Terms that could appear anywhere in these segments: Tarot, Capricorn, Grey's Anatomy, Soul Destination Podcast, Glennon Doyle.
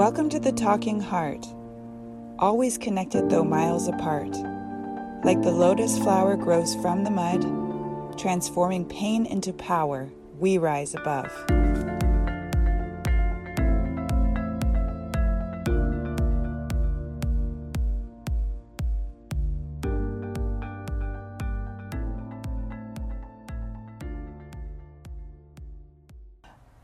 Welcome to the Talking Heart, always connected though miles apart. Like the lotus flower grows from the mud, transforming pain into power, we rise above.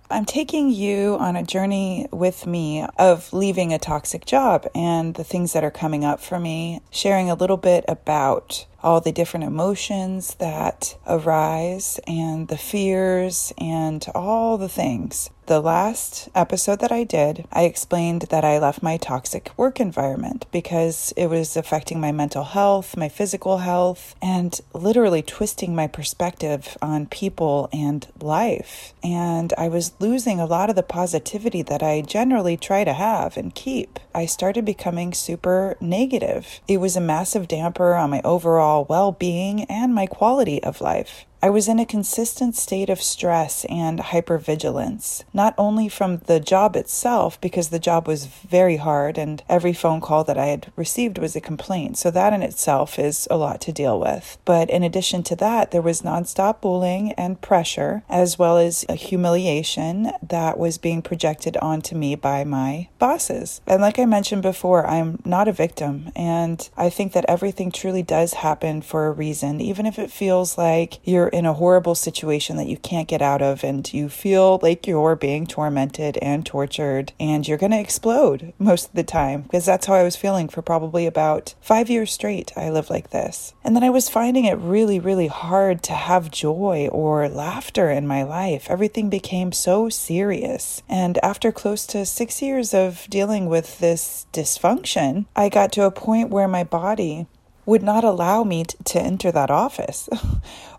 I'm taking you on a journey with me of leaving a toxic job and the things that are coming up for me, sharing a little bit about all the different emotions that arise and the fears and all the things. The last episode that I did, I explained that I left my toxic work environment because it was affecting my mental health, my physical health, and literally twisting my perspective on people and life. And I was losing a lot of the positivity that I generally try to have and keep. I started becoming super negative. It was a massive damper on my overall well-being and my quality of life. I was in a consistent state of stress and hypervigilance, not only from the job itself, because the job was very hard and every phone call that I had received was a complaint. So that in itself is a lot to deal with. But in addition to that, there was nonstop bullying and pressure, as well as a humiliation that was being projected onto me by my bosses. And like I mentioned before, I'm not a victim. And I think that everything truly does happen for a reason, even if it feels like you're in a horrible situation that you can't get out of and you feel like you're being tormented and tortured and you're going to explode most of the time, because that's how I was feeling for probably about 5 years straight. I lived like this. And then I was finding it really, really hard to have joy or laughter in my life. Everything became so serious. And after close to 6 years of dealing with this dysfunction, I got to a point where my body would not allow me to enter that office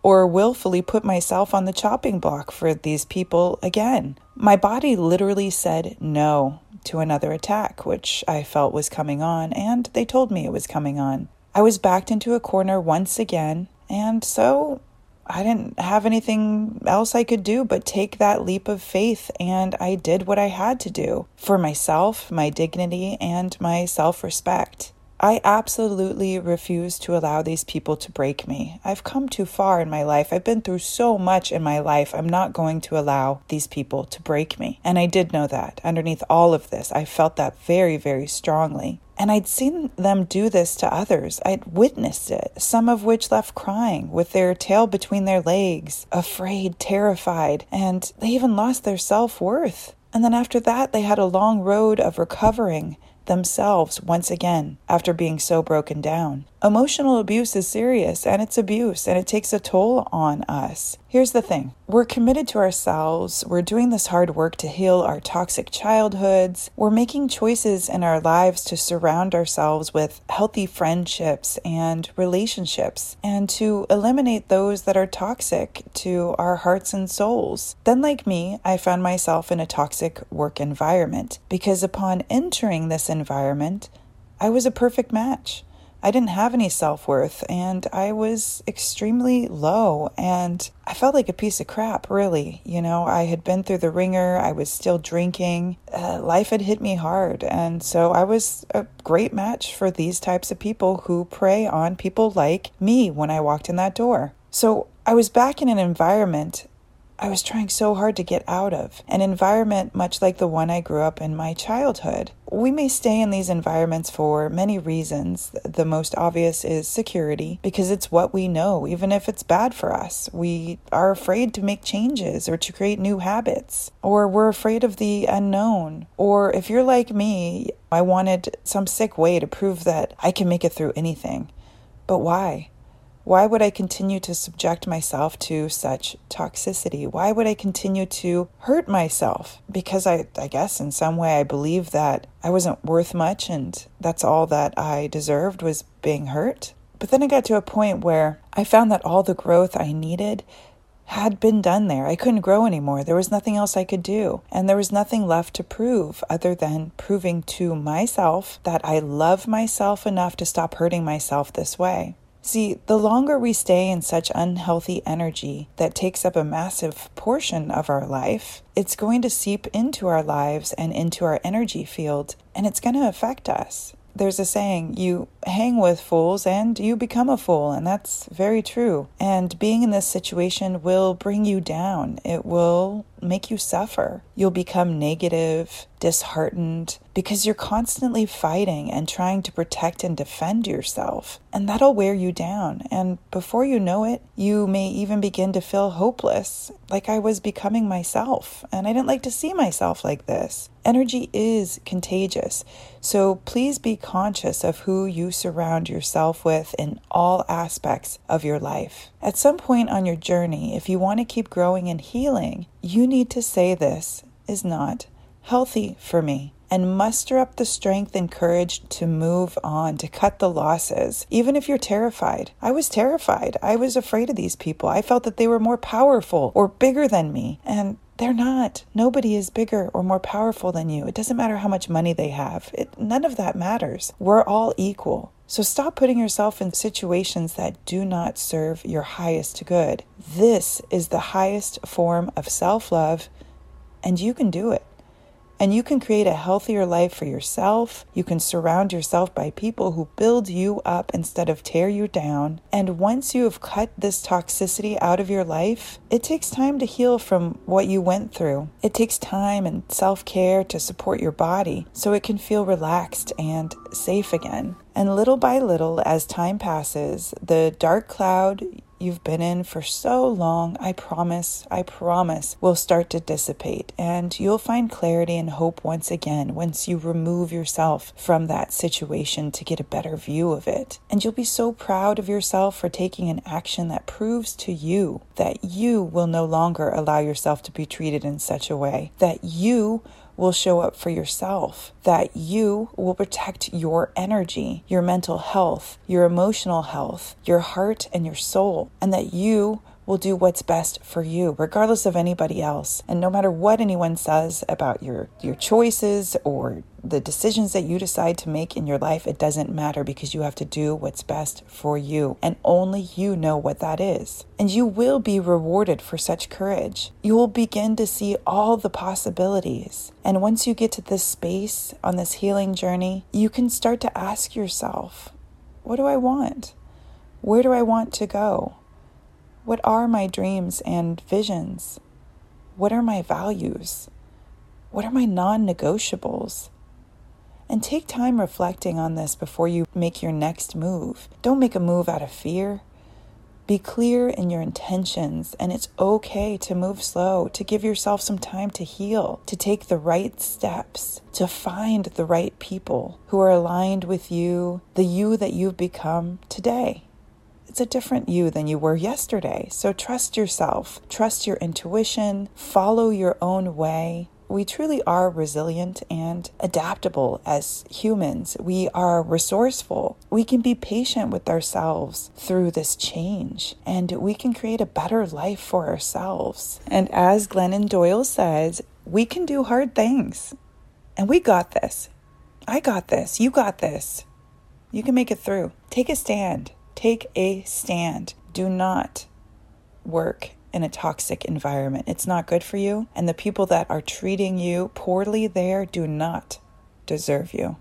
or willfully put myself on the chopping block for these people again. My body literally said no to another attack, which I felt was coming on, and they told me it was coming on. I was backed into a corner once again, and so I didn't have anything else I could do but take that leap of faith, and I did what I had to do for myself, my dignity, and my self-respect. I absolutely refuse to allow these people to break me. I've come too far in my life. I've been through so much in my life. I'm not going to allow these people to break me. And I did know that underneath all of this. I felt that very, very strongly. And I'd seen them do this to others. I'd witnessed it, some of which left crying with their tail between their legs, afraid, terrified, and they even lost their self-worth. And then after that, they had a long road of recovering themselves once again after being so broken down. Emotional abuse is serious, and it's abuse, and it takes a toll on us. Here's the thing. We're committed to ourselves. We're doing this hard work to heal our toxic childhoods. We're making choices in our lives to surround ourselves with healthy friendships and relationships and to eliminate those that are toxic to our hearts and souls. Then, like me, I found myself in a toxic work environment because upon entering this environment, I was a perfect match. I didn't have any self-worth, and I was extremely low, and I felt like a piece of crap, really. You know, I had been through the ringer. I was still drinking. Life had hit me hard, and so I was a great match for these types of people who prey on people like me when I walked in that door. So I was back in an environment I was trying so hard to get out of, an environment much like the one I grew up in my childhood. We may stay in these environments for many reasons. The most obvious is security, because it's what we know, even if it's bad for us. We are afraid to make changes or to create new habits, or we're afraid of the unknown. Or if you're like me, I wanted some sick way to prove that I can make it through anything. But why? Why would I continue to subject myself to such toxicity? Why would I continue to hurt myself? Because I guess in some way I believe that I wasn't worth much and that's all that I deserved was being hurt. But then I got to a point where I found that all the growth I needed had been done there. I couldn't grow anymore. There was nothing else I could do. And there was nothing left to prove other than proving to myself that I love myself enough to stop hurting myself this way. See, the longer we stay in such unhealthy energy that takes up a massive portion of our life, it's going to seep into our lives and into our energy field, and it's going to affect us. There's a saying, you hang with fools and you become a fool, and that's very true. And being in this situation will bring you down. It will make you suffer. You'll become negative, disheartened, because you're constantly fighting and trying to protect and defend yourself. And that'll wear you down. And before you know it, you may even begin to feel hopeless, like I was becoming myself. And I didn't like to see myself like this. Energy is contagious, so please be conscious of who you surround yourself with in all aspects of your life. At some point on your journey, if you want to keep growing and healing, you need to say, this is not healthy for me, and muster up the strength and courage to move on, to cut the losses, even if you're terrified. I was terrified. I was afraid of these people. I felt that they were more powerful or bigger than me, and they're not. Nobody is bigger or more powerful than you. It doesn't matter how much money they have. None of that matters. We're all equal. So stop putting yourself in situations that do not serve your highest good. This is the highest form of self-love, and you can do it. And you can create a healthier life for yourself. You can surround yourself by people who build you up instead of tear you down. And once you have cut this toxicity out of your life, it takes time to heal from what you went through. It takes time and self-care to support your body so it can feel relaxed and safe again. And little by little, as time passes, the dark cloud you've been in for so long, I promise, will start to dissipate, and you'll find clarity and hope once again once you remove yourself from that situation to get a better view of it. And you'll be so proud of yourself for taking an action that proves to you that you will no longer allow yourself to be treated in such a way, that you will show up for yourself, that you will protect your energy, your mental health, your emotional health, your heart and your soul, and that you will do what's best for you, regardless of anybody else. And no matter what anyone says about your choices or the decisions that you decide to make in your life, it doesn't matter, because you have to do what's best for you. And only you know what that is. And you will be rewarded for such courage. You will begin to see all the possibilities. And once you get to this space on this healing journey, you can start to ask yourself, what do I want? Where do I want to go? What are my dreams and visions? What are my values? What are my non-negotiables? And take time reflecting on this before you make your next move. Don't make a move out of fear. Be clear in your intentions, and it's okay to move slow, to give yourself some time to heal, to take the right steps, to find the right people who are aligned with you, the you that you've become today. It's a different you than you were yesterday. So trust yourself, trust your intuition, follow your own way. We truly are resilient and adaptable as humans. We are resourceful. We can be patient with ourselves through this change, and we can create a better life for ourselves. And as Glennon Doyle says, we can do hard things, and we got this. I got this. You got this. You can make it through. Take a stand. Take a stand. Do not work in a toxic environment. It's not good for you. And the people that are treating you poorly there do not deserve you.